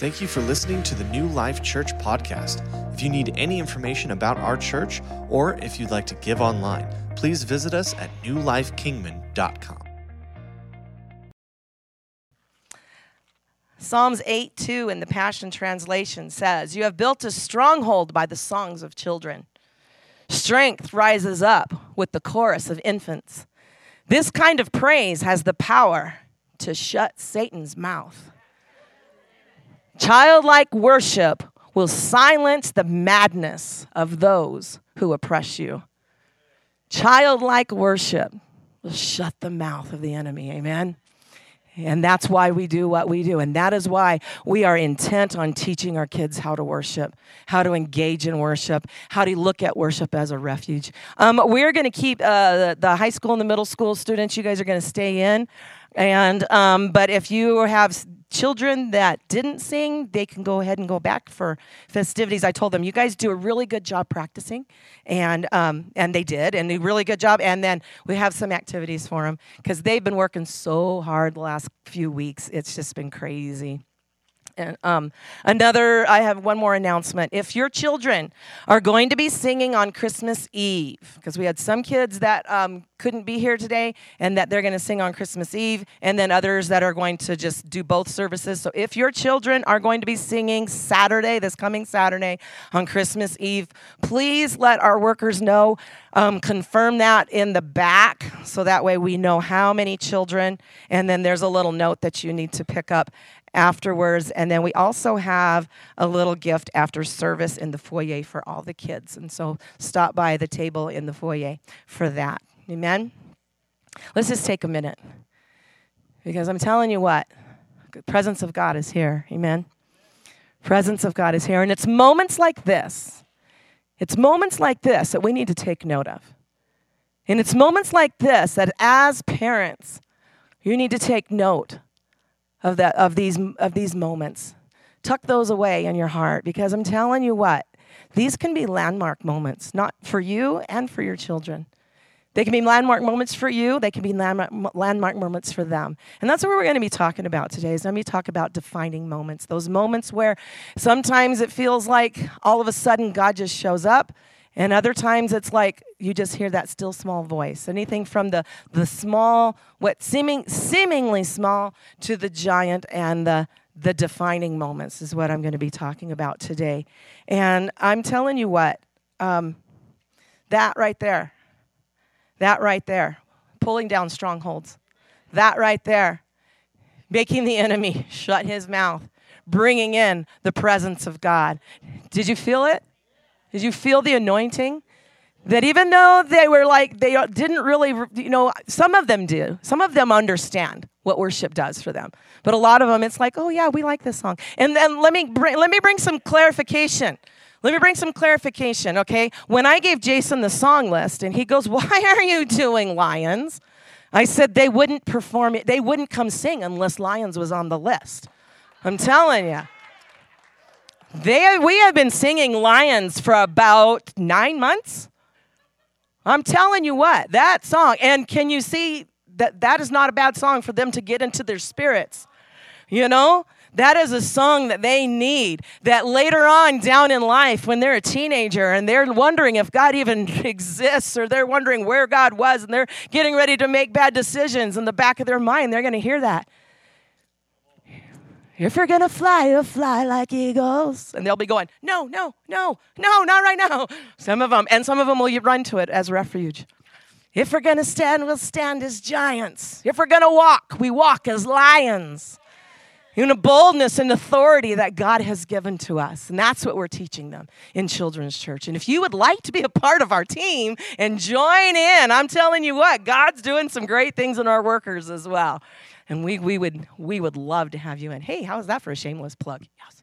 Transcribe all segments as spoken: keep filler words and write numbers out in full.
Thank you for listening to the New Life Church podcast. If you need any information about our church, or if you'd like to give online, please visit us at new life kingman dot com. Psalms eight two in the Passion Translation says, "You have built a stronghold by the songs of children. Strength rises up with the chorus of infants. This kind of praise has the power to shut Satan's mouth. Childlike worship will silence the madness of those who oppress you." Childlike worship will shut the mouth of the enemy. Amen. And that's why we do what we do. And that is why we are intent on teaching our kids how to worship, how to engage in worship, how to look at worship as a refuge. Um, we're going to keep uh, the, the high school and the middle school students. You guys are going to stay in. And um, but if you have children that didn't sing, they can go ahead and go back for festivities. I told them, you guys do a really good job practicing, and um, and they did, and a really good job. And then we have some activities for them because they've been working so hard the last few weeks. It's just been crazy. And um, another, I have one more announcement. If your children are going to be singing on Christmas Eve, because we had some kids that um, couldn't be here today and that they're going to sing on Christmas Eve, and then others that are going to just do both services. So if your children are going to be singing Saturday, this coming Saturday on Christmas Eve, please let our workers know. Um, confirm that in the back so that way we know how many children. And then there's a little note that you need to pick up afterwards, and then we also have a little gift after service in the foyer for all the kids, and so stop by the table in the foyer for that. Amen? Let's just take a minute, because I'm telling you what, the presence of God is here. Amen? Presence of God is here, and it's moments like this, it's moments like this that we need to take note of, and it's moments like this that as parents, you need to take note Of that, of these, of these moments. Tuck those away in your heart, because I'm telling you what, these can be landmark moments, not for you and for your children. They can be landmark moments for you. They can be landmark, landmark moments for them. And that's what we're going to be talking about today. Is I'm going to talk about defining moments, those moments where sometimes it feels like all of a sudden God just shows up. And other times it's like you just hear that still small voice. Anything from the, the small, what seeming seemingly small, to the giant and the, the defining moments is what I'm going to be talking about today. And I'm telling you what, um, that right there, that right there, pulling down strongholds, that right there, making the enemy shut his mouth, bringing in the presence of God. Did you feel it? Did you feel the anointing? That even though they were like, they didn't really, you know, some of them do. Some of them understand what worship does for them. But a lot of them, it's like, oh yeah, we like this song. And then let me bring, let me bring some clarification. Let me bring some clarification, okay? When I gave Jason the song list and he goes, "Why are you doing Lions?" I said they wouldn't perform it. They wouldn't come sing unless Lions was on the list. I'm telling you. They, we have been singing Lions for about nine months. I'm telling you what, that song, and can you see that that is not a bad song for them to get into their spirits? You know, that is a song that they need, that later on down in life when they're a teenager and they're wondering if God even exists, or they're wondering where God was, and they're getting ready to make bad decisions, in the back of their mind, they're going to hear that. "If you're going to fly, you'll fly like eagles." And they'll be going, "No, no, no, no, not right now." Some of them, and some of them will run to it as refuge. "If we're going to stand, we'll stand as giants. If we're going to walk, we walk as lions." In the boldness and authority that God has given to us. And that's what we're teaching them in Children's Church. And if you would like to be a part of our team and join in, I'm telling you what, God's doing some great things in our workers as well. And we we would we would love to have you in. Hey, how's that for a shameless plug? Yes.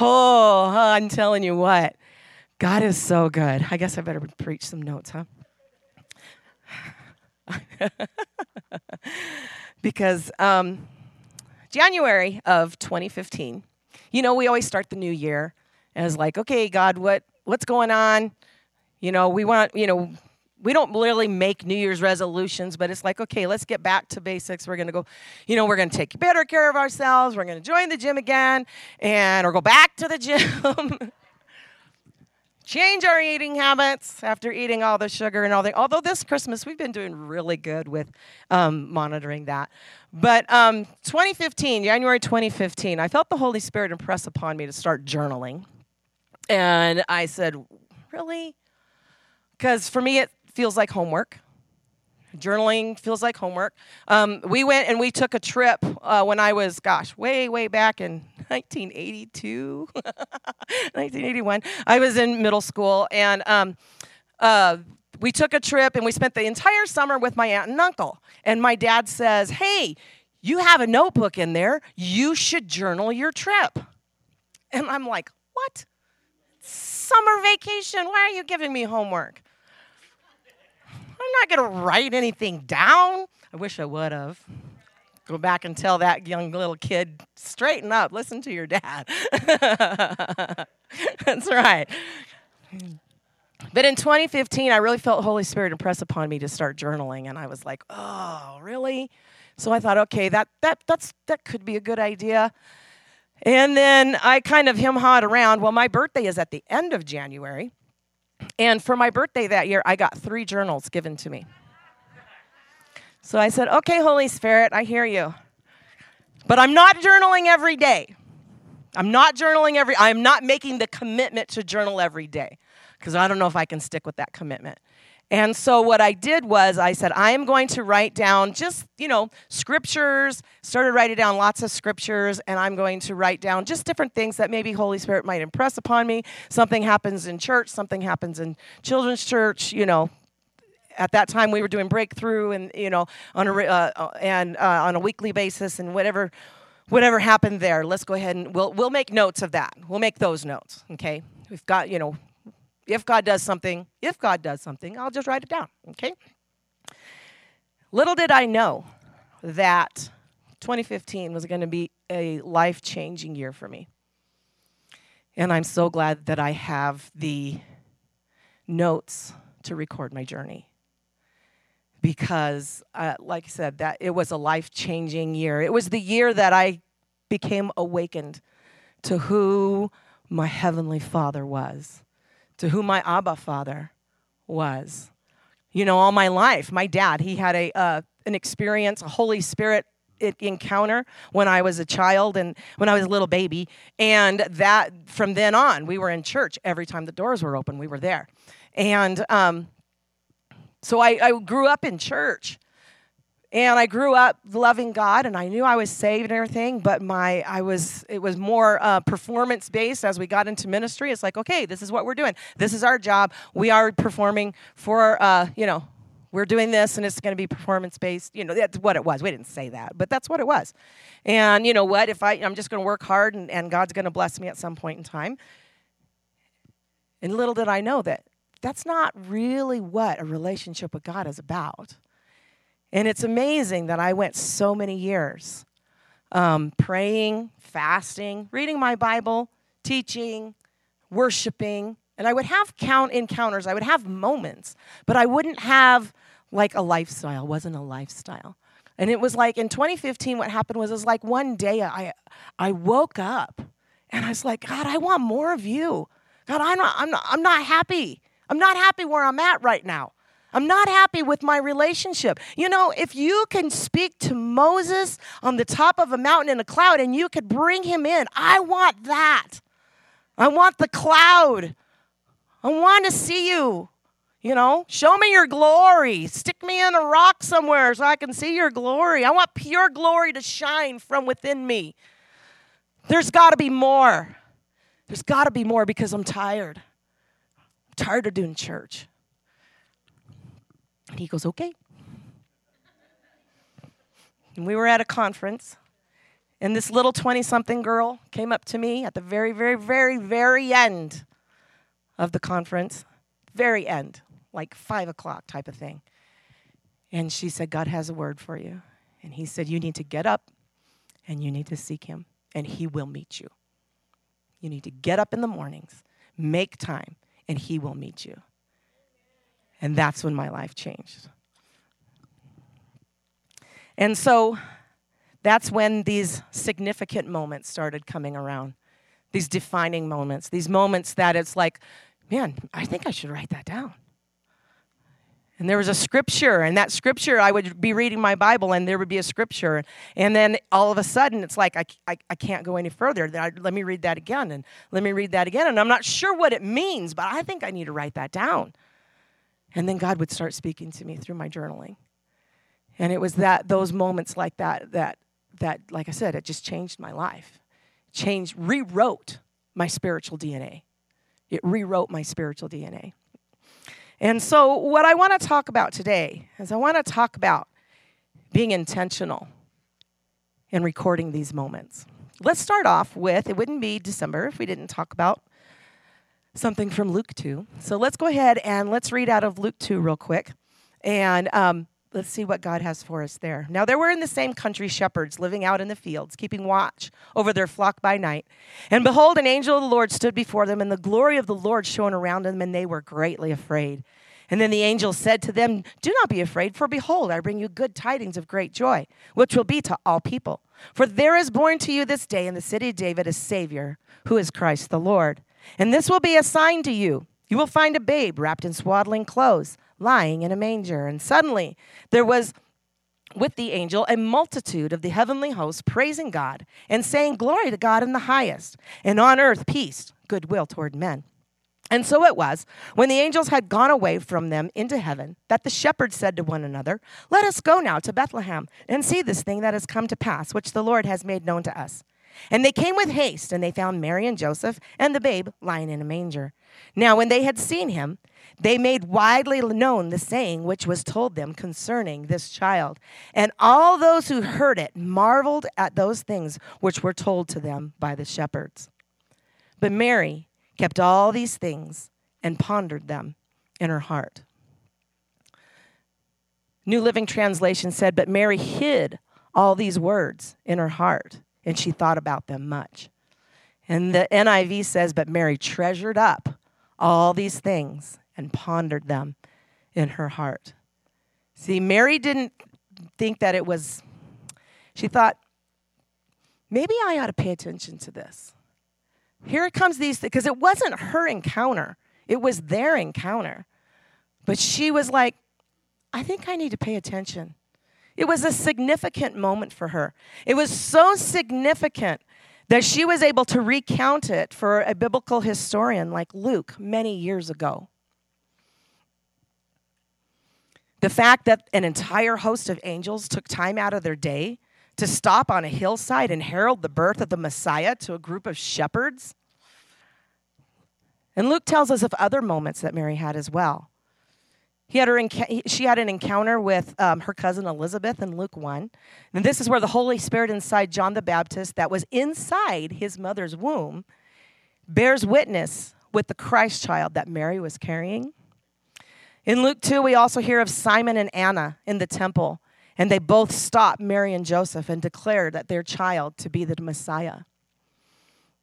Oh, I'm telling you what, God is so good. I guess I better preach some notes, huh? Because um, January of twenty fifteen, you know, we always start the new year as like, okay, God, what what's going on? You know, we want, you know, we don't really make New Year's resolutions, but it's like, okay, let's get back to basics. We're going to go, you know, we're going to take better care of ourselves. We're going to join the gym again, and or go back to the gym. Change our eating habits after eating all the sugar and all the, although this Christmas we've been doing really good with um, monitoring that. But um, twenty fifteen, January twenty fifteen, I felt the Holy Spirit impress upon me to start journaling. And I said, really? Because for me, it feels like homework. Journaling feels like homework. Um, we went and we took a trip uh, when I was, gosh, way, way back in nineteen eighty-two, nineteen eighty-one. I was in middle school, and um, uh, we took a trip, and we spent the entire summer with my aunt and uncle. And my dad says, hey, you have a notebook in there. You should journal your trip. And I'm like, what? Summer vacation. Why are you giving me homework? I'm not going to write anything down. I wish I would have. Go back and tell that young little kid, straighten up, listen to your dad. That's right. But in twenty fifteen, I really felt the Holy Spirit impress upon me to start journaling, and I was like, oh, really? So I thought, okay, that that that's that could be a good idea. And then I kind of hem-hawed around. Well, my birthday is at the end of January. And for my birthday that year, I got three journals given to me. So I said, okay, Holy Spirit, I hear you. But I'm not journaling every day. I'm not journaling every, I'm not making the commitment to journal every day, because I don't know if I can stick with that commitment. And so what I did was I said, I am going to write down just, you know, scriptures, started writing down lots of scriptures, and I'm going to write down just different things that maybe Holy Spirit might impress upon me. Something happens in church, something happens in children's church, you know. At that time we were doing breakthrough and, you know, on a, uh, and, uh, on a weekly basis, and whatever whatever happened there, let's go ahead and we'll, we'll make notes of that. We'll make those notes, okay? We've got, you know, If God does something, if God does something, I'll just write it down, okay? Little did I know that twenty fifteen was going to be a life-changing year for me. And I'm so glad that I have the notes to record my journey. Because, uh, like I said, that it was a life-changing year. It was the year that I became awakened to who my Heavenly Father was. To who my Abba Father was. You know, all my life, my dad, he had a uh, an experience, a Holy Spirit encounter when I was a child and when I was a little baby. And that, from then on, we were in church. Every time the doors were open, we were there. And um, so I, I grew up in church. And I grew up loving God, and I knew I was saved and everything, but my I was it was more uh, performance-based as we got into ministry. It's like, okay, this is what we're doing. This is our job. We are performing for, uh, you know, we're doing this, and it's going to be performance-based. You know, that's what it was. We didn't say that, but that's what it was. And you know what? If I, I'm just going to work hard, and, and God's going to bless me at some point in time. And little did I know that that's not really what a relationship with God is about. And it's amazing that I went so many years um, praying, fasting, reading my Bible, teaching, worshiping. And I would have count encounters. I would have moments. But I wouldn't have, like, a lifestyle. It wasn't a lifestyle. And it was like in twenty fifteen what happened was it was like one day I, I woke up. And I was like, God, I want more of you. God, I'm not, I'm not, I'm not happy. I'm not happy where I'm at right now. I'm not happy with my relationship. You know, if you can speak to Moses on the top of a mountain in a cloud and you could bring him in, I want that. I want the cloud. I want to see you. You know, show me your glory. Stick me in a rock somewhere so I can see your glory. I want pure glory to shine from within me. There's got to be more. There's got to be more because I'm tired. I'm tired of doing church. And he goes, okay. And we were at a conference, and this little twenty-something girl came up to me at the very, very, very, very end of the conference, very end, like five o'clock type of thing. And she said, God has a word for you. And he said, you need to get up, and you need to seek him, and he will meet you. You need to get up in the mornings, make time, and he will meet you. And that's when my life changed. And so that's when these significant moments started coming around, these defining moments, these moments that it's like, man, I think I should write that down. And there was a scripture, and that scripture, I would be reading my Bible, and there would be a scripture. And then all of a sudden, it's like, I, I, I can't go any further. Let me read that again, and let me read that again. And I'm not sure what it means, but I think I need to write that down. And then God would start speaking to me through my journaling. And it was that those moments like that, that, that, like I said, it just changed my life. Changed, rewrote my spiritual D N A. It rewrote my spiritual D N A. And so what I want to talk about today is I want to talk about being intentional in recording these moments. Let's start off with, it wouldn't be December if we didn't talk about something from Luke two. So let's go ahead and let's read out of Luke two real quick. And um, let's see what God has for us there. Now there were in the same country shepherds living out in the fields, keeping watch over their flock by night. And behold, an angel of the Lord stood before them, and the glory of the Lord shone around them, and they were greatly afraid. And then the angel said to them, do not be afraid, for behold, I bring you good tidings of great joy, which will be to all people. For there is born to you this day in the city of David a Savior, who is Christ the Lord. And this will be a sign to you. You will find a babe wrapped in swaddling clothes, lying in a manger. And suddenly there was with the angel a multitude of the heavenly host praising God and saying, glory to God in the highest, and on earth peace, goodwill toward men. And so it was, when the angels had gone away from them into heaven, that the shepherds said to one another, let us go now to Bethlehem and see this thing that has come to pass, which the Lord has made known to us. And they came with haste, and they found Mary and Joseph and the babe lying in a manger. Now when they had seen him, they made widely known the saying which was told them concerning this child. And all those who heard it marveled at those things which were told to them by the shepherds. But Mary kept all these things and pondered them in her heart. New Living Translation said, but Mary hid all these words in her heart, and she thought about them much. And the N I V says, but Mary treasured up all these things and pondered them in her heart. See, Mary didn't think that it was, she thought, maybe I ought to pay attention to this. Here it comes these, because it wasn't her encounter. It was their encounter. But she was like, I think I need to pay attention. It was a significant moment for her. It was so significant that she was able to recount it for a biblical historian like Luke many years ago. The fact that an entire host of angels took time out of their day to stop on a hillside and herald the birth of the Messiah to a group of shepherds. And Luke tells us of other moments that Mary had as well. He had her enc- she had an encounter with um, her cousin Elizabeth in Luke one. And this is where the Holy Spirit inside John the Baptist that was inside his mother's womb bears witness with the Christ child that Mary was carrying. In Luke two, we also hear of Simon and Anna in the temple. And they both stopped Mary and Joseph and declared that their child to be the Messiah.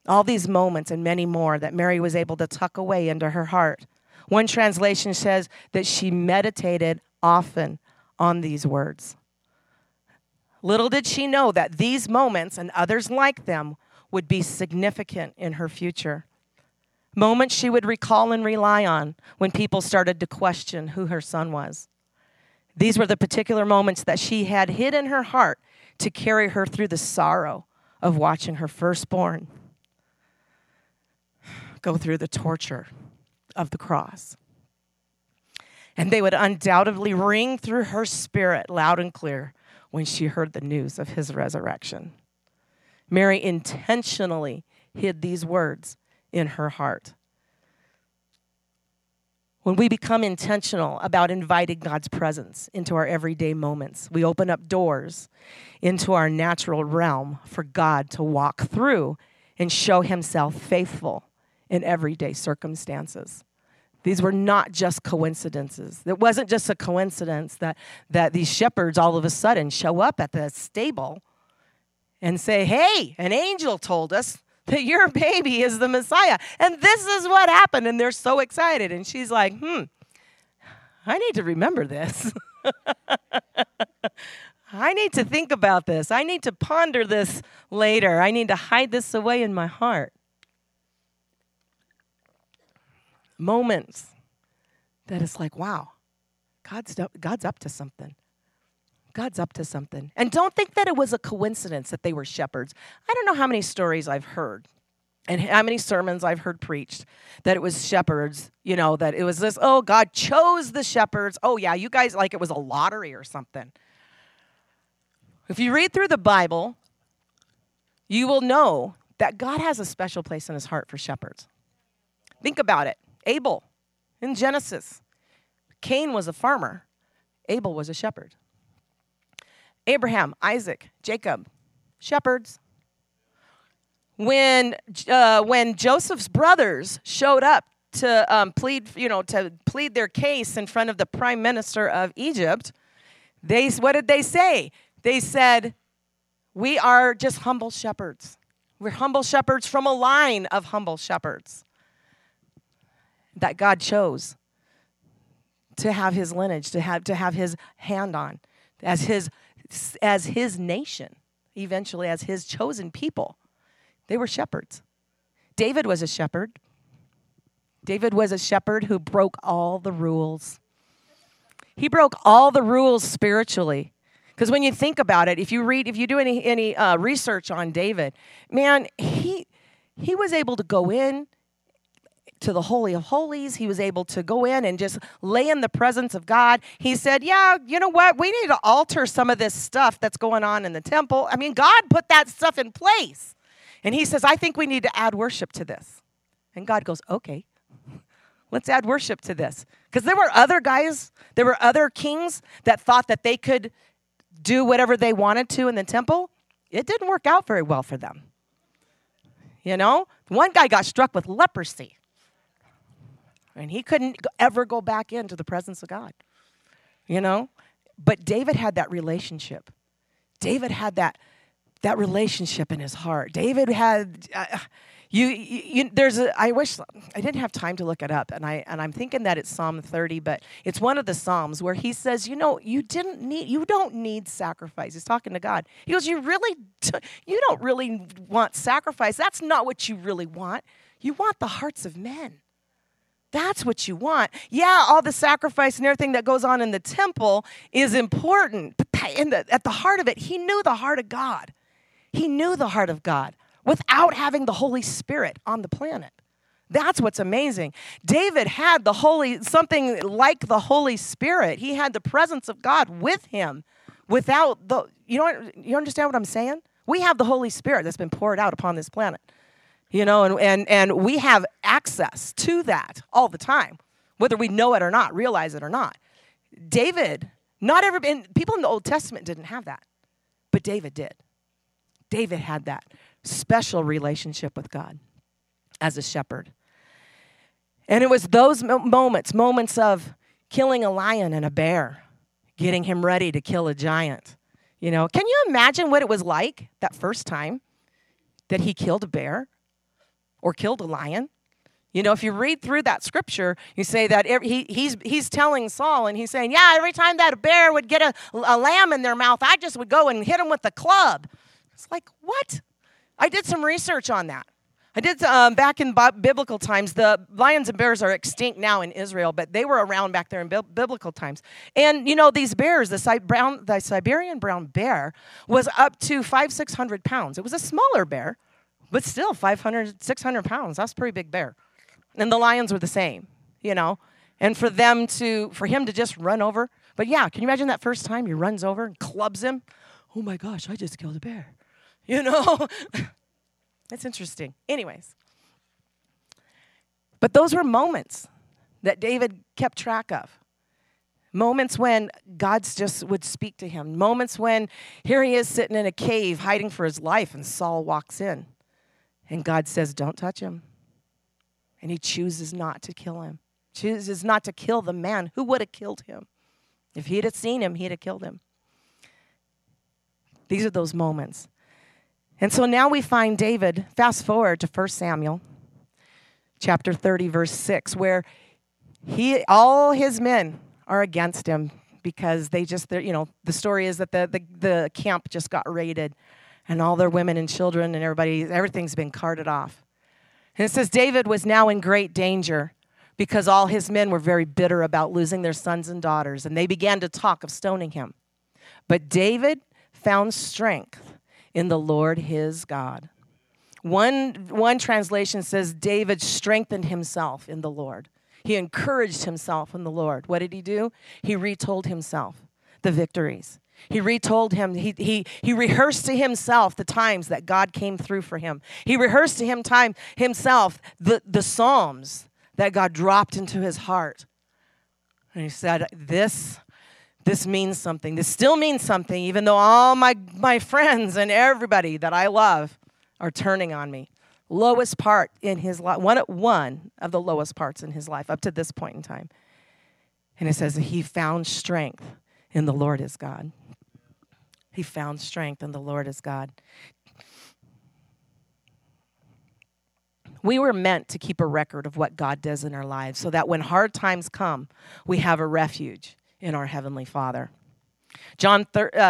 All these moments and many more that Mary was able to tuck away into her heart. One translation says that she meditated often on these words. Little did she know that these moments and others like them would be significant in her future. Moments she would recall and rely on when people started to question who her son was. These were the particular moments that she had hid in her heart to carry her through the sorrow of watching her firstborn go through the torture of the cross. And they would undoubtedly ring through her spirit loud and clear when she heard the news of his resurrection. Mary intentionally hid these words in her heart. When we become intentional about inviting God's presence into our everyday moments, we open up doors into our natural realm for God to walk through and show himself faithful in everyday circumstances. These were not just coincidences. It wasn't just a coincidence that, that these shepherds all of a sudden show up at the stable and say, hey, an angel told us that your baby is the Messiah. And this is what happened. And they're so excited. And she's like, hmm, I need to remember this. I need to think about this. I need to ponder this later. I need to hide this away in my heart. Moments that it's like, wow, God's up, God's up to something. God's up to something. And don't think that it was a coincidence that they were shepherds. I don't know how many stories I've heard and how many sermons I've heard preached that it was shepherds, you know, that it was this, oh, God chose the shepherds. Oh, yeah, you guys, like it was a lottery or something. If you read through the Bible, you will know that God has a special place in his heart for shepherds. Think about it. Abel in Genesis. Cain was a farmer. Abel was a shepherd. Abraham, Isaac, Jacob, shepherds. When uh, when Joseph's brothers showed up to um, plead, you know, to plead their case in front of the prime minister of Egypt, they what did they say? They said, "We are just humble shepherds. We're humble shepherds from a line of humble shepherds that God chose to have his lineage, to have to have his hand on, as his as his nation, eventually as his chosen people." They were shepherds. David was a shepherd. David was a shepherd who broke all the rules. He broke all the rules spiritually. Because when you think about it, if you read, if you do any any uh, research on David, man, he he was able to go in to the Holy of Holies. He was able to go in and just lay in the presence of God. He said, yeah, you know what? We need to alter some of this stuff that's going on in the temple. I mean, God put that stuff in place. And he says, I think we need to add worship to this. And God goes, okay, let's add worship to this. Because there were other guys, there were other kings that thought that they could do whatever they wanted to in the temple. It didn't work out very well for them. You know, one guy got struck with leprosy, and he couldn't ever go back into the presence of God. You know, but David had that relationship. David had that that relationship in his heart. David had uh, you, you, you. There's a. I wish I didn't have time to look it up, and I and I'm thinking that it's Psalm thirty, but it's one of the Psalms where he says, you know, you didn't need, you don't need sacrifice. He's talking to God. He goes, you really, do, you don't really want sacrifice. That's not what you really want. You want the hearts of men. That's what you want. Yeah, all the sacrifice and everything that goes on in the temple is important. But in the, at the heart of it, he knew the heart of God. He knew the heart of God without having the Holy Spirit on the planet. That's what's amazing. David had the Holy, something like the Holy Spirit. He had the presence of God with him without the, you know, you understand what I'm saying? We have the Holy Spirit that's been poured out upon this planet. You know, and, and, and we have access to that all the time, whether we know it or not, realize it or not. David, not every, and people in the Old Testament didn't have that, but David did. David had that special relationship with God as a shepherd. And it was those moments, moments of killing a lion and a bear, getting him ready to kill a giant. You know, can you imagine what it was like that first time that he killed a bear? Or killed a lion. You know, if you read through that scripture, you say that every, he, he's he's telling Saul, and he's saying, yeah, every time that a bear would get a, a lamb in their mouth, I just would go and hit him with the club. It's like, what? I did some research on that. I did, um, back in biblical times, the lions and bears are extinct now in Israel, but they were around back there in bi- biblical times. And, you know, these bears, the, si- brown, the Siberian brown bear was up to five, six hundred pounds. It was a smaller bear. But still, five hundred, six hundred pounds, that's a pretty big bear. And the lions were the same, you know. And for them to, for him to just run over. But yeah, can you imagine that first time he runs over and clubs him? Oh my gosh, I just killed a bear. You know, it's interesting. Anyways. But those were moments that David kept track of. Moments when God's just would speak to him. Moments when here he is sitting in a cave hiding for his life and Saul walks in. And God says, don't touch him. And he chooses not to kill him. Chooses not to kill the man who would have killed him. If he'd have seen him, he'd have killed him. These are those moments. And so now we find David, fast forward to First Samuel chapter thirty, verse six, where he all his men are against him because they just, they're, you know, the story is that the, the, the camp just got raided and all their women and children and everybody, everything's been carted off. And it says David was now in great danger because all his men were very bitter about losing their sons and daughters, and they began to talk of stoning him. But David found strength in the Lord his God. One, one translation says David strengthened himself in the Lord. He encouraged himself in the Lord. What did he do? He retold himself the victories. He retold him, he he he rehearsed to himself the times that God came through for him. He rehearsed to him time himself the, the Psalms that God dropped into his heart. And he said, this This means something. This still means something, even though all my, my friends and everybody that I love are turning on me. Lowest part in his life, one, one of the lowest parts in his life up to this point in time. And it says that he found strength in the Lord his God. He found strength in the Lord his God. We were meant to keep a record of what God does in our lives so that when hard times come, we have a refuge in our Heavenly Father. John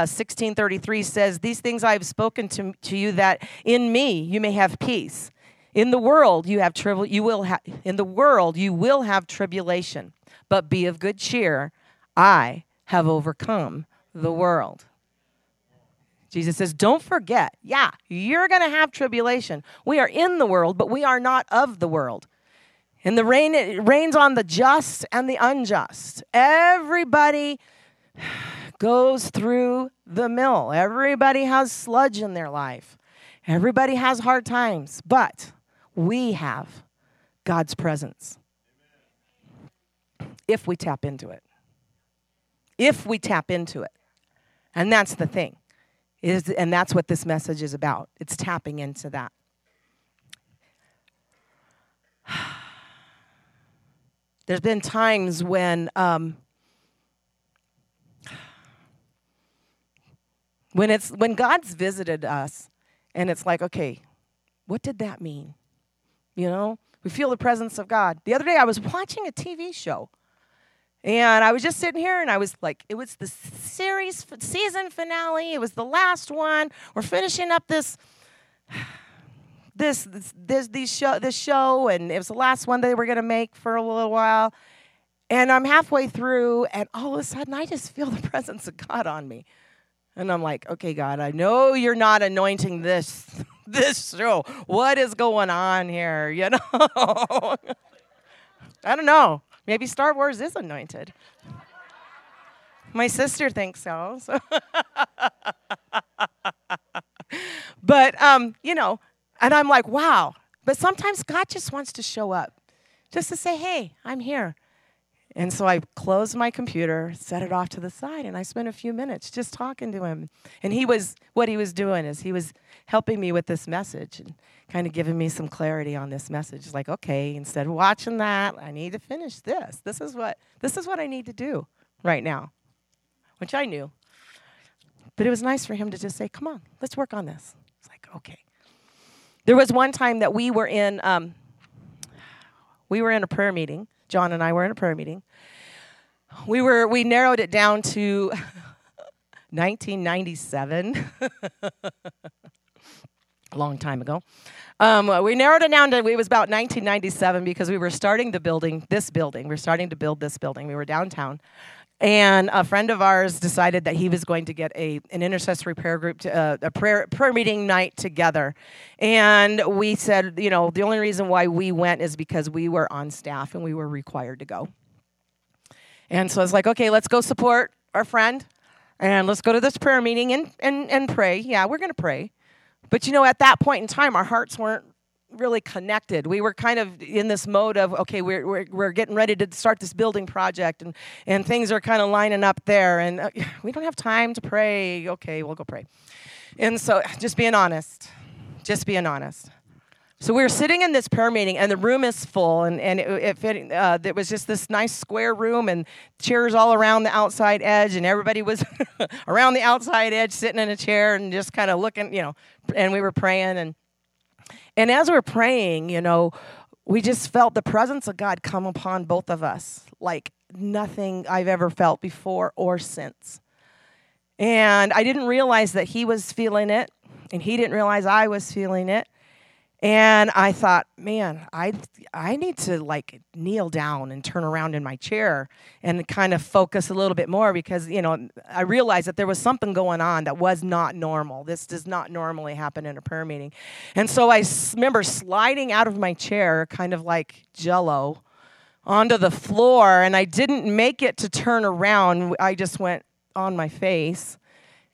sixteen thirty-three says, "These things I have spoken to, to you, that in me you may have peace. In the world you have tribu- you will ha- in the world you will have tribulation, but be of good cheer. I have overcome the world." Jesus says, "Don't forget. Yeah, you're going to have tribulation. We are in the world, but we are not of the world." And the rain, it rains on the just and the unjust. Everybody goes through the mill. Everybody has sludge in their life. Everybody has hard times. But we have God's presence. Amen. If we tap into it. If we tap into it. And that's the thing. Is, and that's what this message is about. It's tapping into that. There's been times when um, when it's when God's visited us, and it's like, okay, what did that mean? You know, we feel the presence of God. The other day, I was watching a T V show, and I was just sitting here, and I was like, it was the series season finale. It was the last one. We're finishing up this. This, this, this, these show, this show, and it was the last one they were going to make for a little while. And I'm halfway through, and all of a sudden, I just feel the presence of God on me. And I'm like, okay, God, I know you're not anointing this, this show. What is going on here, you know? I don't know. Maybe Star Wars is anointed. My sister thinks so. so. But, um, you know, and I'm like, wow. But sometimes God just wants to show up, just to say, hey, I'm here. And so I closed my computer, set it off to the side, and I spent a few minutes just talking to him. And he was, what he was doing is he was helping me with this message and kind of giving me some clarity on this message. It's like, okay, instead of watching that, I need to finish this. This is what this is what I need to do right now, which I knew. But it was nice for him to just say, come on, let's work on this. It's like, okay. There was one time that we were in, um, we were in a prayer meeting. John and I were in a prayer meeting. We were, we narrowed it down to nineteen ninety-seven, a long time ago. Um, we narrowed it down to, it was about nineteen ninety-seven because we were starting the building, this building. We were starting to build this building. We were downtown. And a friend of ours decided that he was going to get a an intercessory prayer group, to, uh, a prayer prayer meeting night together. And we said, you know, the only reason why we went is because we were on staff and we were required to go. And so I was like, okay, let's go support our friend and let's go to this prayer meeting and and, and pray. Yeah, we're going to pray. But, you know, at that point in time, our hearts weren't really connected. We were kind of in this mode of, okay, we're we're, we're getting ready to start this building project, and, and things are kind of lining up there, and uh, we don't have time to pray. Okay, we'll go pray. And so just being honest, just being honest. So we were sitting in this prayer meeting, and the room is full, and, and it, it, uh, it was just this nice square room, and chairs all around the outside edge, and everybody was around the outside edge sitting in a chair and just kind of looking, you know, and we were praying, and And as we're praying, you know, we just felt the presence of God come upon both of us like nothing I've ever felt before or since. And I didn't realize that he was feeling it, and he didn't realize I was feeling it. And I thought, man, I I need to like kneel down and turn around in my chair and kind of focus a little bit more, because, you know, I realized that there was something going on that was not normal. This does not normally happen in a prayer meeting. And so I remember sliding out of my chair, kind of like Jell-O, onto the floor, and I didn't make it to turn around. I just went on my face,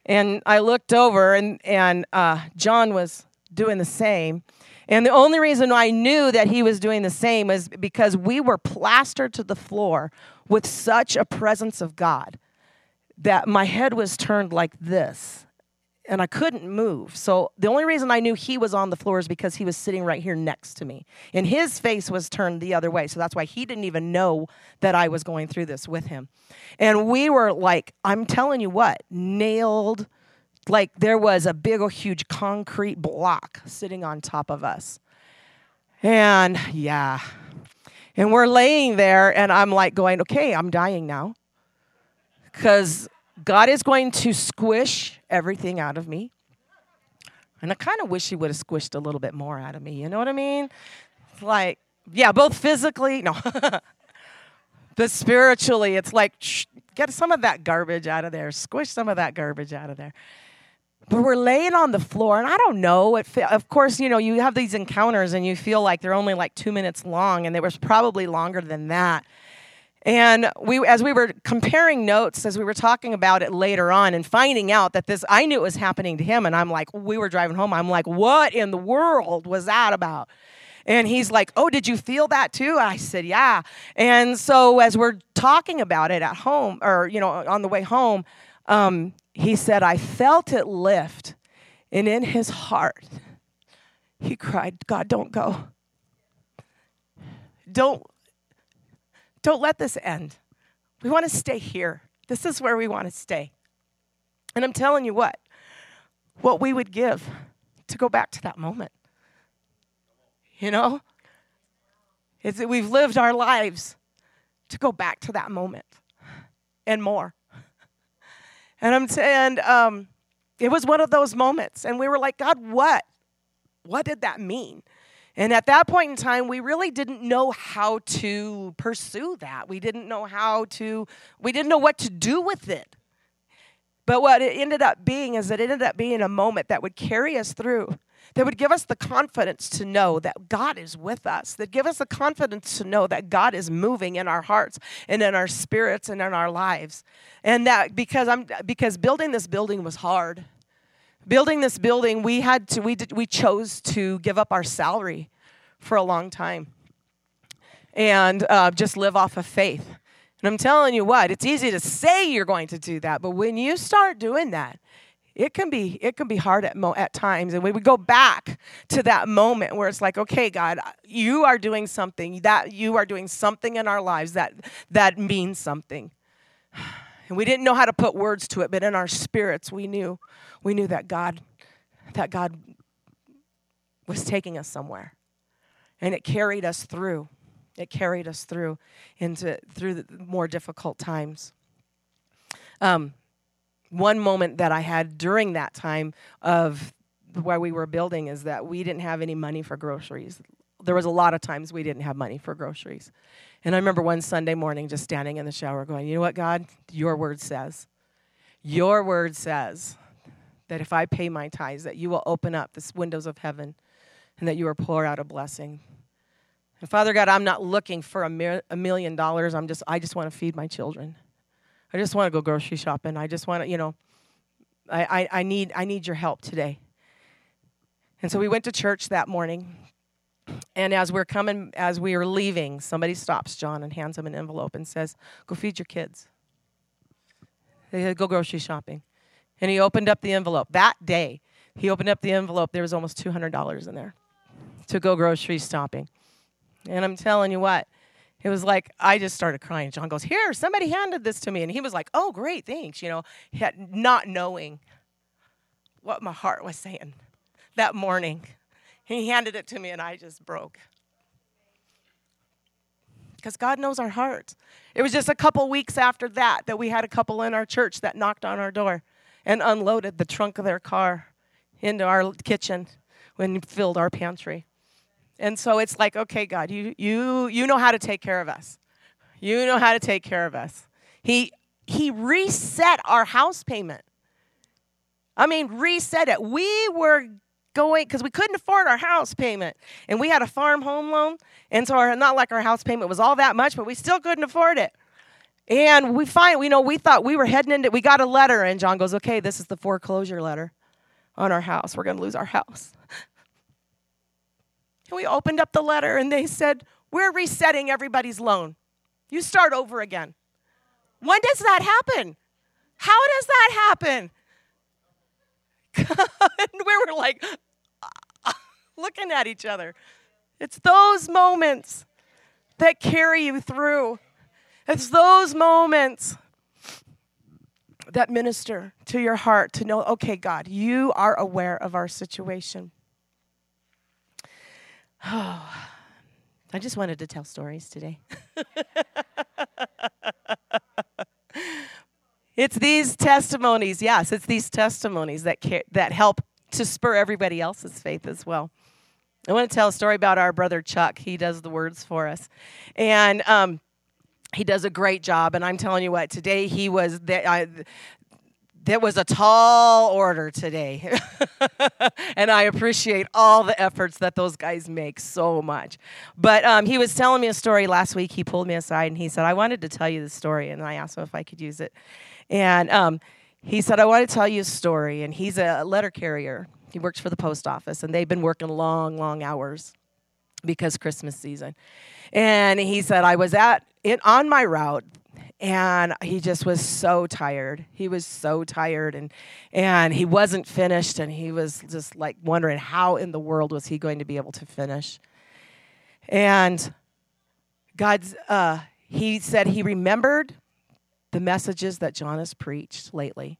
and I looked over, and, and uh, John was doing the same. And the only reason I knew that he was doing the same is because we were plastered to the floor with such a presence of God that my head was turned like this, and I couldn't move. So the only reason I knew he was on the floor is because he was sitting right here next to me, and his face was turned the other way. So that's why he didn't even know that I was going through this with him. And we were like, I'm telling you what, nailed. Like there was a big old huge concrete block sitting on top of us. And yeah. And we're laying there, and I'm like going, okay, I'm dying now, because God is going to squish everything out of me. And I kind of wish he would have squished a little bit more out of me. You know what I mean? It's like, yeah, both physically, no, but spiritually, it's like, shh, get some of that garbage out of there. Squish some of that garbage out of there. But we're laying on the floor, and I don't know. It, of course, you know, you have these encounters, and you feel like they're only like two minutes long, and it was probably longer than that. And we, as we were comparing notes, as we were talking about it later on and finding out that this, I knew it was happening to him, and I'm like, we were driving home. I'm like, what in the world was that about? And he's like, oh, did you feel that too? I said, yeah. And so as we're talking about it at home, or, you know, on the way home, um, he said, I felt it lift. And in his heart, he cried, God, don't go. Don't, don't let this end. We want to stay here. This is where we want to stay. And I'm telling you what, what we would give to go back to that moment. You know, it's that we've lived our lives to go back to that moment and more. And I'm saying, um, it was one of those moments, and we were like, God, what? What did that mean? And at that point in time, we really didn't know how to pursue that. We didn't know how to, we didn't know what to do with it. But what it ended up being is that it ended up being a moment that would carry us through, that would give us the confidence to know that God is with us, that give us the confidence to know that God is moving in our hearts and in our spirits and in our lives. And that because I'm because building this building was hard. Building this building, we had to we did, we chose to give up our salary for a long time and uh, just live off of faith. And I'm telling you what, it's easy to say you're going to do that, but when you start doing that, It can be it can be hard at mo- at times, and we would go back to that moment where it's like, okay, God, you are doing something that you are doing something in our lives that that means something, and we didn't know how to put words to it, but in our spirits we knew we knew that God that God was taking us somewhere, and it carried us through, it carried us through into through the more difficult times. Um. One moment that I had during that time of where we were building is that we didn't have any money for groceries. There was a lot of times we didn't have money for groceries. And I remember one Sunday morning just standing in the shower going, you know what, God? Your word says. Your word says that if I pay my tithes, that you will open up the windows of heaven and that you will pour out a blessing. And Father God, I'm not looking for a, mi- a million dollars. I'm just, I just want to feed my children. I just want to go grocery shopping. I just want to, you know, I, I, I need I need your help today. And so we went to church that morning. And as we're coming, as we are leaving, somebody stops John and hands him an envelope and says, go feed your kids. They said, go grocery shopping. And he opened up the envelope. That day, he opened up the envelope. There was almost two hundred dollars in there to go grocery shopping. And I'm telling you what, it was like, I just started crying. John goes, here, somebody handed this to me. And he was like, oh, great, thanks. You know, not knowing what my heart was saying that morning. He handed it to me, and I just broke. because God knows our heart. It was just a couple weeks after that that we had a couple in our church that knocked on our door and unloaded the trunk of their car into our kitchen and filled our pantry. And so it's like, okay, God, you you you know how to take care of us. You know how to take care of us. He he reset our house payment. I mean, reset it. We were going, because we couldn't afford our house payment. And we had a farm home loan. And so our, not like our house payment was all that much, but we still couldn't afford it. And we find, you know, we thought we were heading into, we got a letter. And John goes, okay, this is the foreclosure letter on our house. We're going to lose our house. And we opened up the letter and they said, we're resetting everybody's loan. You start over again. When does that happen? How does that happen? And we were like looking at each other. It's those moments that carry you through. It's those moments that minister to your heart to know, okay, God, you are aware of our situation. Oh, I just wanted to tell stories today. It's these testimonies, yes, it's these testimonies that ca- that help to spur everybody else's faith as well. I want to tell a story about our brother Chuck. He does the words for us, and um, he does a great job. And I'm telling you what, today he was there. I, That was a tall order today, and I appreciate all the efforts that those guys make so much. But um, he was telling me a story last week. He pulled me aside, and he said, I wanted to tell you the story, and I asked him if I could use it. And um, he said, I want to tell you a story, and he's a letter carrier. He works for the post office, and they've been working long, long hours because Christmas season. And he said, I was at it on my route. And he just was so tired. He was so tired, and and he wasn't finished, and he was just like wondering how in the world was he going to be able to finish. And God's, uh, he said he remembered the messages that John has preached lately.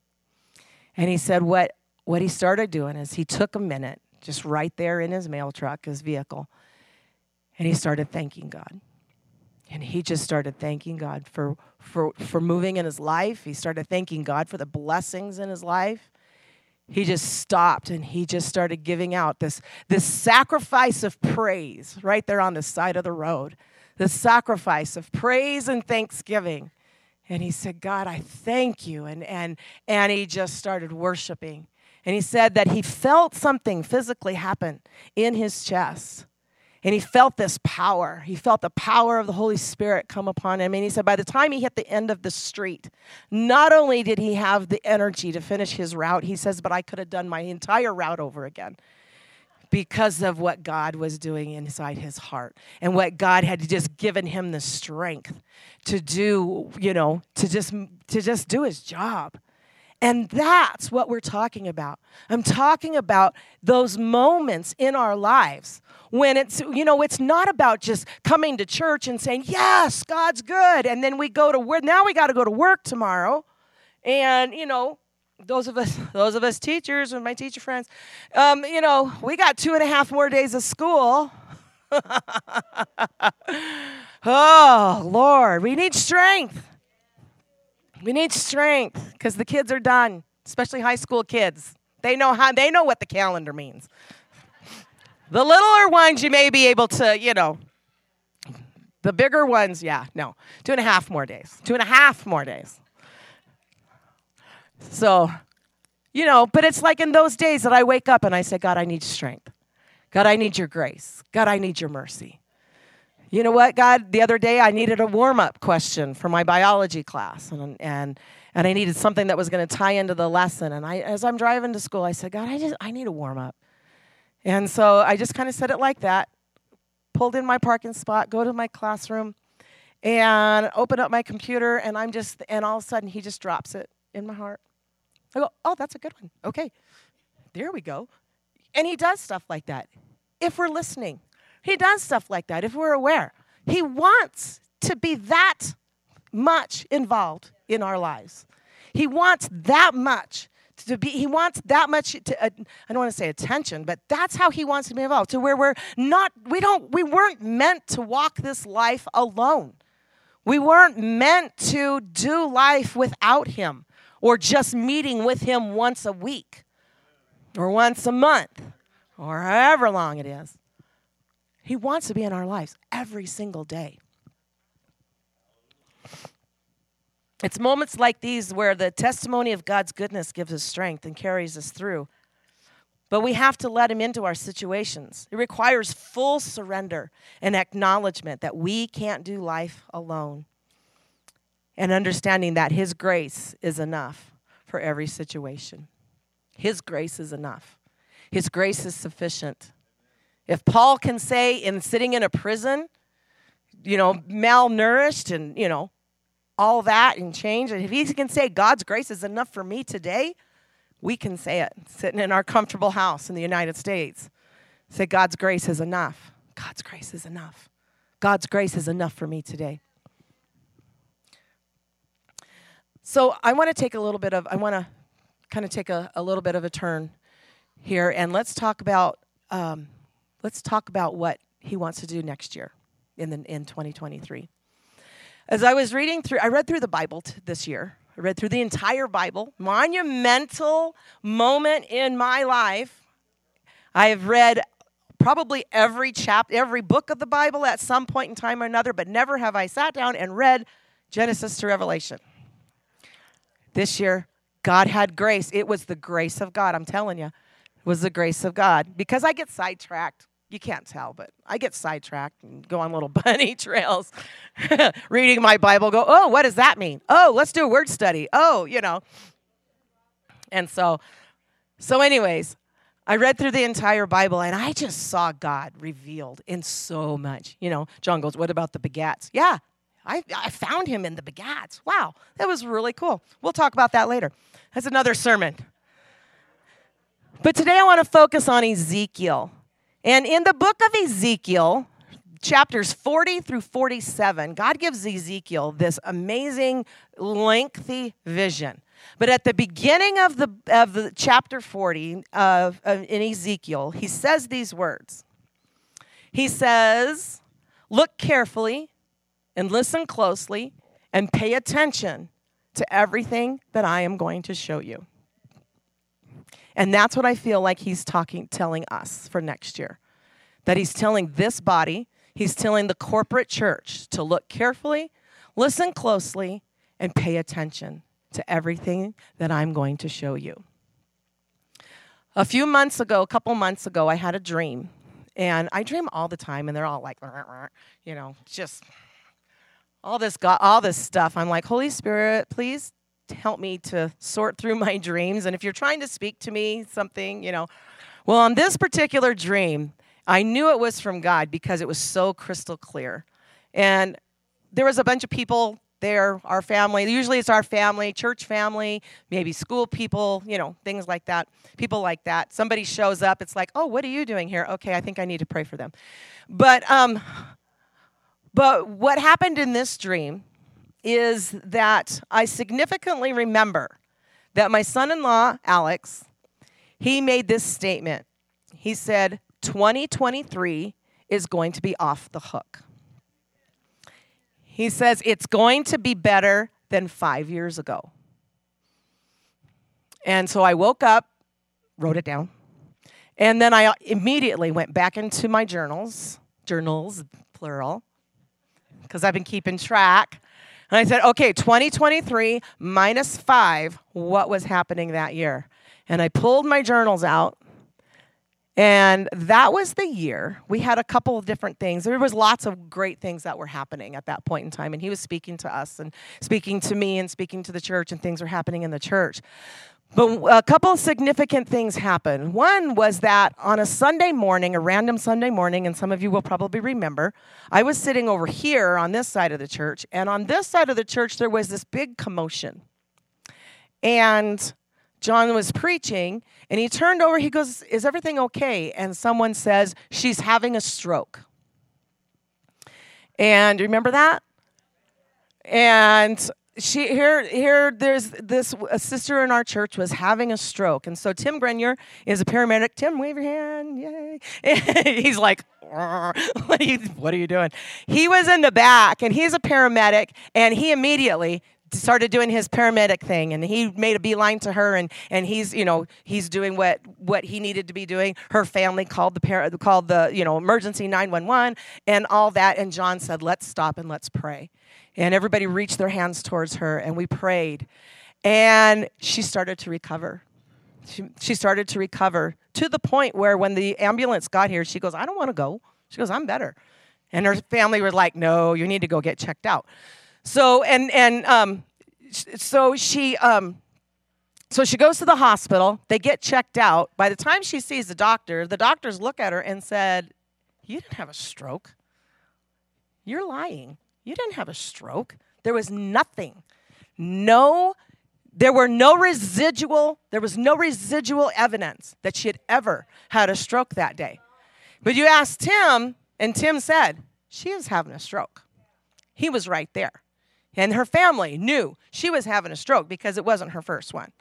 And he said what, what he started doing is he took a minute, just right there in his mail truck, his vehicle, and he started thanking God. And he just started thanking God for, for for moving in his life. He started thanking God for the blessings in his life. He just stopped and he just started giving out this, this sacrifice of praise right there on the side of the road. The sacrifice of praise and thanksgiving. And he said, God, I thank you. And and and he just started worshiping. And he said that he felt something physically happen in his chest. And he felt this power. He felt the power of the Holy Spirit come upon him. And he said by the time he hit the end of the street, not only did he have the energy to finish his route, he says, but I could have done my entire route over again because of what God was doing inside his heart and what God had just given him the strength to do, you know, to just to just do his job. And that's what we're talking about. I'm talking about those moments in our lives when it's, you know, it's not about just coming to church and saying, yes, God's good. And then we go to work. Now we got to go to work tomorrow. And, you know, those of us, those of us teachers and my teacher friends, um, you know, we got two and a half more days of school. Oh, Lord, we need strength. We need strength because the kids are done, especially high school kids. They know how. They know what the calendar means. The littler ones, you may be able to, you know. The bigger ones, yeah, no. Two and a half more days. Two and a half more days. So, you know, but it's like in those days that I wake up and I say, God, I need strength. God, I need your grace. God, I need your mercy. You know what, God, the other day I needed a warm-up question for my biology class, and and, and I needed something that was going to tie into the lesson. And I, as I'm driving to school, I said, God, I just I need a warm-up. And so I just kind of said it like that, pulled in my parking spot, go to my classroom, and open up my computer, and I'm just, and all of a sudden he just drops it in my heart. I go, oh, that's a good one. Okay, there we go. And he does stuff like that if we're listening. He does stuff like that if we're aware. He wants to be that much involved in our lives. He wants that much to be, he wants that much, to, uh, I don't want to say attention, but that's how he wants to be involved, to where we're not, we don't, we weren't meant to walk this life alone. We weren't meant to do life without him or just meeting with him once a week or once a month or however long it is. He wants to be in our lives every single day. It's moments like these where the testimony of God's goodness gives us strength and carries us through. But we have to let him into our situations. It requires full surrender and acknowledgement that we can't do life alone, and understanding that his grace is enough for every situation. His grace is enough. His grace is sufficient. If Paul can say in sitting in a prison, you know, malnourished and, you know, all that and change, and if he can say God's grace is enough for me today, we can say it sitting in our comfortable house in the United States. Say God's grace is enough. God's grace is enough. God's grace is enough for me today. So I want to take a little bit of, I want to kind of take a, a little bit of a turn here, and let's talk about, um, let's talk about what he wants to do next year in the, in twenty twenty-three. As I was reading through, I read through the Bible t- this year. I read through the entire Bible. Monumental moment in my life. I have read probably every chapter, every book of the Bible at some point in time or another, but never have I sat down and read Genesis to Revelation. This year, God had grace. It was the grace of God, I'm telling you. It was the grace of God. Because I get sidetracked. You can't tell, but I get sidetracked and go on little bunny trails, reading my Bible, go, oh, what does that mean? Oh, let's do a word study. Oh, you know. And so, so anyways, I read through the entire Bible, and I just saw God revealed in so much. You know, John goes, what about the begats? Yeah, I, I found him in the begats. Wow, that was really cool. We'll talk about that later. That's another sermon. But today I want to focus on Ezekiel. And in the book of Ezekiel, chapters forty through forty-seven, God gives Ezekiel this amazing, lengthy vision. But at the beginning of the of the chapter forty of, of in Ezekiel, he says these words. He says, "Look carefully and listen closely and pay attention to everything that I am going to show you." And that's what I feel like he's talking, telling us for next year. That he's telling this body, he's telling the corporate church to look carefully, listen closely, and pay attention to everything that I'm going to show you. A few months ago, a couple months ago, I had a dream. And I dream all the time, and they're all like, you know, just all this, go- all this stuff. I'm like, Holy Spirit, please help me to sort through my dreams. And if you're trying to speak to me, something, you know. Well, on this particular dream, I knew it was from God because it was so crystal clear. And there was a bunch of people there, our family. Usually it's our family, church family, maybe school people, you know, things like that, people like that. Somebody shows up. It's like, oh, what are you doing here? Okay, I think I need to pray for them. But, um, but what happened in this dream is that I significantly remember that my son-in-law, Alex, he made this statement. He said, twenty twenty-three is going to be off the hook. He says, it's going to be better than five years ago. And so I woke up, wrote it down, and then I immediately went back into my journals, journals, plural, because I've been keeping track. And I said, okay, twenty twenty-three minus five, what was happening that year? And I pulled my journals out, and that was the year. We had a couple of different things. There was lots of great things that were happening at that point in time, and he was speaking to us and speaking to me and speaking to the church, and things were happening in the church. But a couple of significant things happened. One was that on a Sunday morning, a random Sunday morning, and some of you will probably remember, I was sitting over here on this side of the church, and on this side of the church, there was this big commotion. And John was preaching, and he turned over, he goes, is everything okay? And someone says, she's having a stroke. And remember that? And She here here there's this a sister in our church was having a stroke, and so Tim Grenier is a paramedic. Tim, wave your hand, yay! He's like, what are you what are you doing? He was in the back, and he's a paramedic, and he immediately started doing his paramedic thing, and he made a beeline to her, and, and he's, you know, he's doing what, what he needed to be doing. Her family called the par- called the, you know, emergency nine one one and all that, and John said, let's stop and let's pray. And everybody reached their hands towards her, and we prayed, and she started to recover. She, she started to recover to the point where when the ambulance got here, she goes, I don't want to go. She goes, I'm better. And her family were like, no, you need to go get checked out. So and and um, so she um, so she goes to the hospital. They get checked out. By the time she sees the doctor, the doctors look at her and said, "You didn't have a stroke. You're lying. You didn't have a stroke. There was nothing. No, there were no residual. There was no residual evidence that she had ever had a stroke that day." But you asked Tim, and Tim said, "She is having a stroke." He was right there. And her family knew she was having a stroke because it wasn't her first one.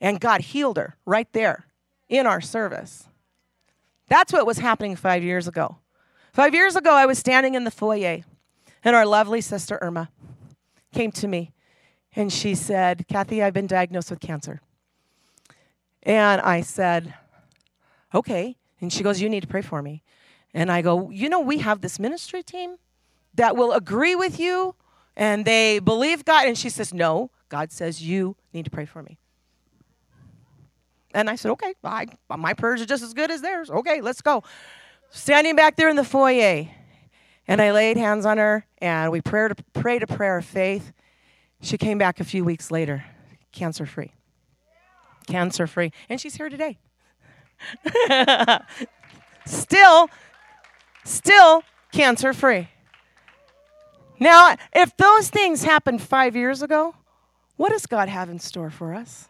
And God healed her right there in our service. That's what was happening five years ago. Five years ago, I was standing in the foyer, and our lovely sister Irma came to me, and she said, Kathy, I've been diagnosed with cancer. And I said, okay. And she goes, you need to pray for me. And I go, you know, we have this ministry team that will agree with you, and they believe God. And she says, no, God says you need to pray for me. And I said, okay, I, my prayers are just as good as theirs. Okay, let's go. Standing back there in the foyer, and I laid hands on her, and we prayed, prayed a prayer of faith. She came back a few weeks later, cancer-free. Cancer-free. And she's here today. Still, still cancer-free. Now, if those things happened five years ago, what does God have in store for us?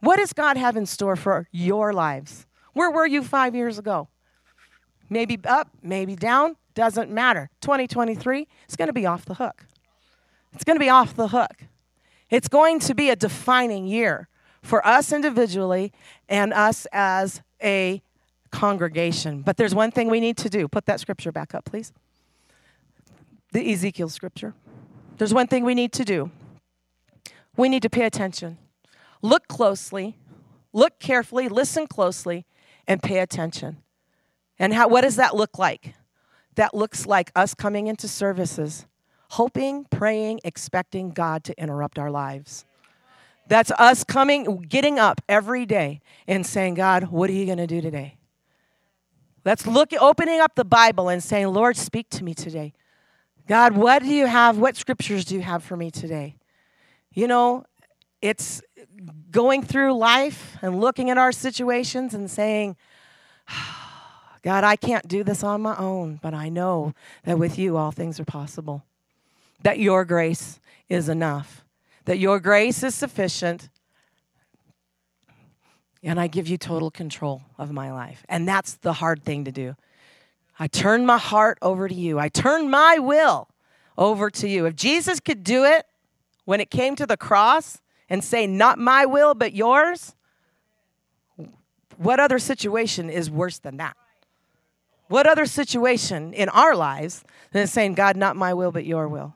What does God have in store for your lives? Where were you five years ago? Maybe up, maybe down, doesn't matter. twenty twenty-three, it's going to be off the hook. It's going to be off the hook. It's going to be a defining year for us individually and us as a congregation. But there's one thing we need to do. Put that scripture back up, please. The Ezekiel scripture. There's one thing we need to do. We need to pay attention. Look closely, look carefully, listen closely, and pay attention. And how? What does that look like? That looks like us coming into services, hoping, praying, expecting God to interrupt our lives. That's us coming, getting up every day and saying, God, what are you going to do today? That's look, opening up the Bible and saying, Lord, speak to me today. God, what do you have? What scriptures do you have for me today? You know, it's going through life and looking at our situations and saying, God, I can't do this on my own, but I know that with you all things are possible, that your grace is enough, that your grace is sufficient, and I give you total control of my life. And that's the hard thing to do. I turn my heart over to you. I turn my will over to you. If Jesus could do it when it came to the cross and say, not my will, but yours, what other situation is worse than that? What other situation in our lives than saying, God, not my will, but your will?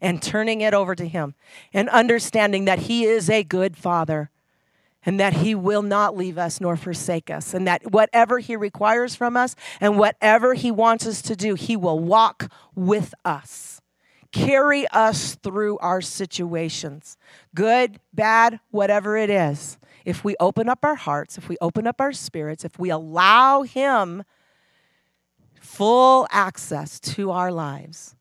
And turning it over to him and understanding that he is a good father, and that he will not leave us nor forsake us, and that whatever he requires from us and whatever he wants us to do, he will walk with us, carry us through our situations, good, bad, whatever it is. If we open up our hearts, if we open up our spirits, if we allow him full access to our lives,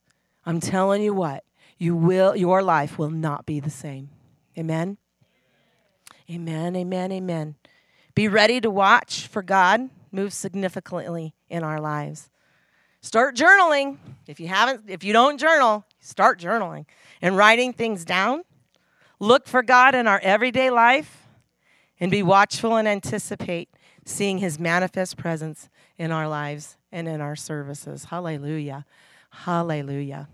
I'm telling you what, you will, your life will not be the same. Amen? Amen, amen, amen. Be ready to watch for God move significantly in our lives. Start journaling. If you haven't, if you don't journal, start journaling and writing things down. Look for God in our everyday life and be watchful and anticipate seeing his manifest presence in our lives and in our services. Hallelujah. Hallelujah.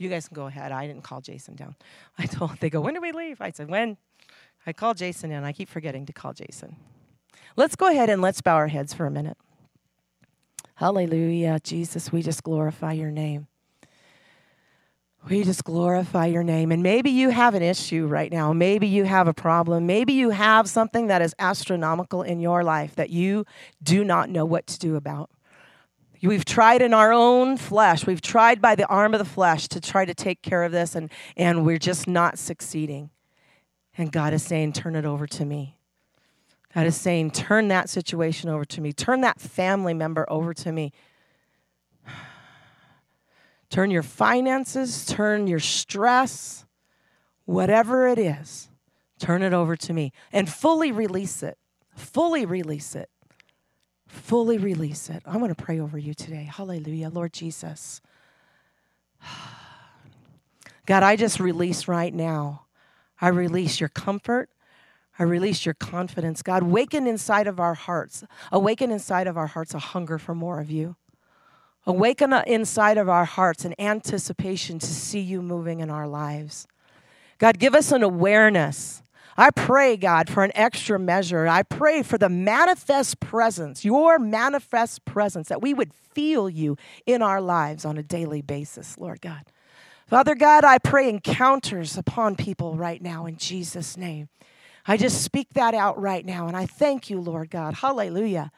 you guys can go ahead. I didn't call Jason down. I told, they go, when do we leave? I said, when? I called Jason in. I keep forgetting to call Jason. Let's go ahead and let's bow our heads for a minute. Hallelujah. Jesus, we just glorify your name. We just glorify your name. And maybe you have an issue right now. Maybe you have a problem. Maybe you have something that is astronomical in your life that you do not know what to do about. We've tried in our own flesh. We've tried by the arm of the flesh to try to take care of this, and, and we're just not succeeding. And God is saying, turn it over to me. God is saying, turn that situation over to me. Turn that family member over to me. Turn your finances, turn your stress, whatever it is, turn it over to me and fully release it. Fully release it. Fully release it. I'm going to pray over you today. Hallelujah, Lord Jesus. God, I just release right now. I release your comfort. I release your confidence. God, awaken inside of our hearts. Awaken inside of our hearts a hunger for more of you. Awaken inside of our hearts an anticipation to see you moving in our lives. God, give us an awareness. I pray, God, for an extra measure. I pray for the manifest presence, your manifest presence, that we would feel you in our lives on a daily basis, Lord God. Father God, I pray encounters upon people right now in Jesus' name. I just speak that out right now, and I thank you, Lord God. Hallelujah.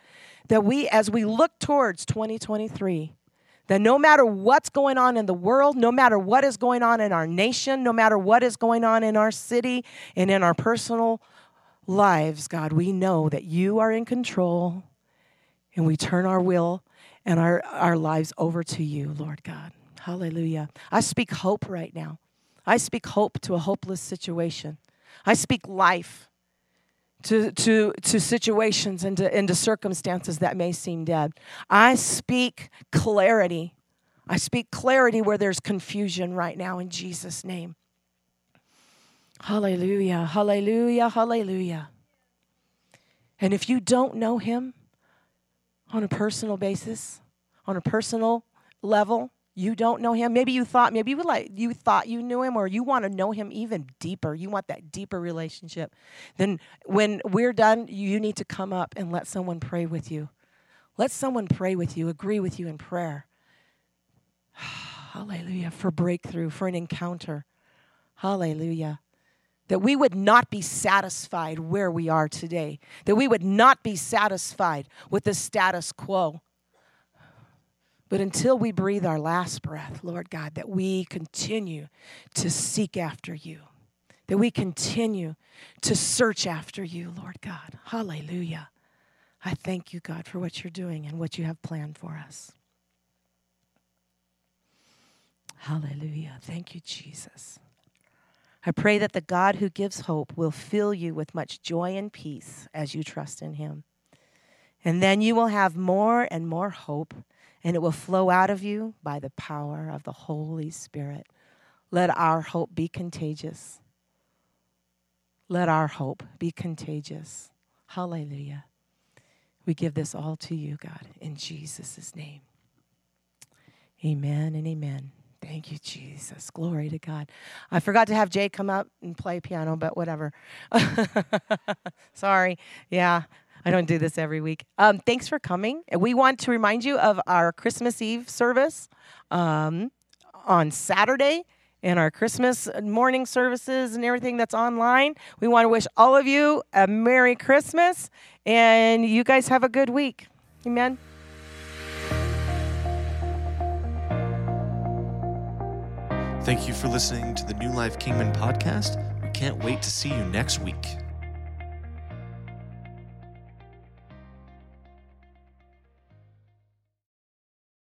That we, as we look towards twenty twenty-three, that no matter what's going on in the world, no matter what is going on in our nation, no matter what is going on in our city and in our personal lives, God, we know that you are in control, and we turn our will and our, our lives over to you, Lord God. Hallelujah. I speak hope right now. I speak hope to a hopeless situation. I speak life To, to to situations and to, and to circumstances that may seem dead. I speak clarity. I speak clarity where there's confusion right now in Jesus' name. Hallelujah, hallelujah, hallelujah. And if you don't know him on a personal basis, on a personal level, you don't know him. Maybe you thought, maybe you would like you thought you knew him, or you want to know him even deeper. You want that deeper relationship. Then when we're done, you need to come up and let someone pray with you. Let someone pray with you, agree with you in prayer. Hallelujah. For breakthrough, for an encounter. Hallelujah. That we would not be satisfied where we are today. That we would not be satisfied with the status quo. But until we breathe our last breath, Lord God, that we continue to seek after you, that we continue to search after you, Lord God. Hallelujah. I thank you, God, for what you're doing and what you have planned for us. Hallelujah. Thank you, Jesus. I pray that the God who gives hope will fill you with much joy and peace as you trust in him. And then you will have more and more hope, and it will flow out of you by the power of the Holy Spirit. Let our hope be contagious. Let our hope be contagious. Hallelujah. We give this all to you, God, in Jesus' name. Amen and amen. Thank you, Jesus. Glory to God. I forgot to have Jay come up and play piano, but whatever. Sorry. Yeah. I don't do this every week. Um, thanks for coming. We want to remind you of our Christmas Eve service um, on Saturday and our Christmas morning services and everything that's online. We want to wish all of you a Merry Christmas, and you guys have a good week. Amen. Thank you for listening to the New Life Kingman podcast. We can't wait to see you next week.